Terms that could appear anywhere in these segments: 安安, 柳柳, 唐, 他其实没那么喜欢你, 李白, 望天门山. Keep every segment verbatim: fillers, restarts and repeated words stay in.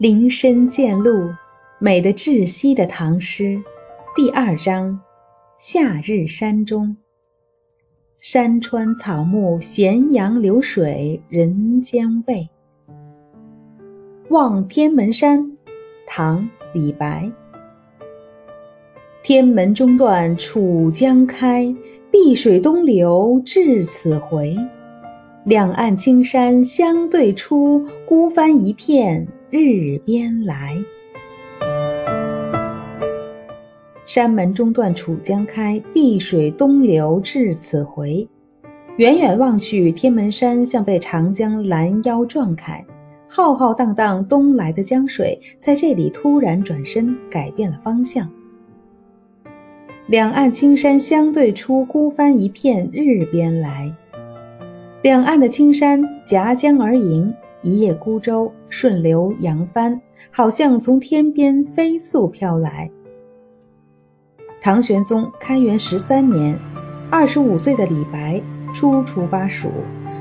林深见鹿，美得窒息的唐诗第二章，夏日山中。山川草木，咸阳流水人间味。望天门山，唐李白。天门中断楚江开，碧水东流至此回。两岸青山相对出，孤帆一片日边来。山门中断楚江开，碧水东流至此回。远远望去，天门山像被长江拦腰撞开，浩浩荡荡东来的江水在这里突然转身，改变了方向。两岸青山相对出，孤帆一片日边来。两岸的青山夹江而迎，一叶孤舟顺流扬帆，好像从天边飞速飘来。唐玄宗开元十三年，二十五岁的李白初出巴蜀，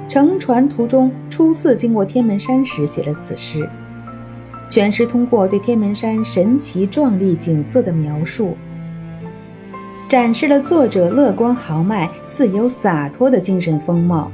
乘船途中初次经过天门山时写了此诗。全诗通过对天门山神奇壮丽景色的描述，展示了作者乐观豪迈、自由洒脱的精神风貌，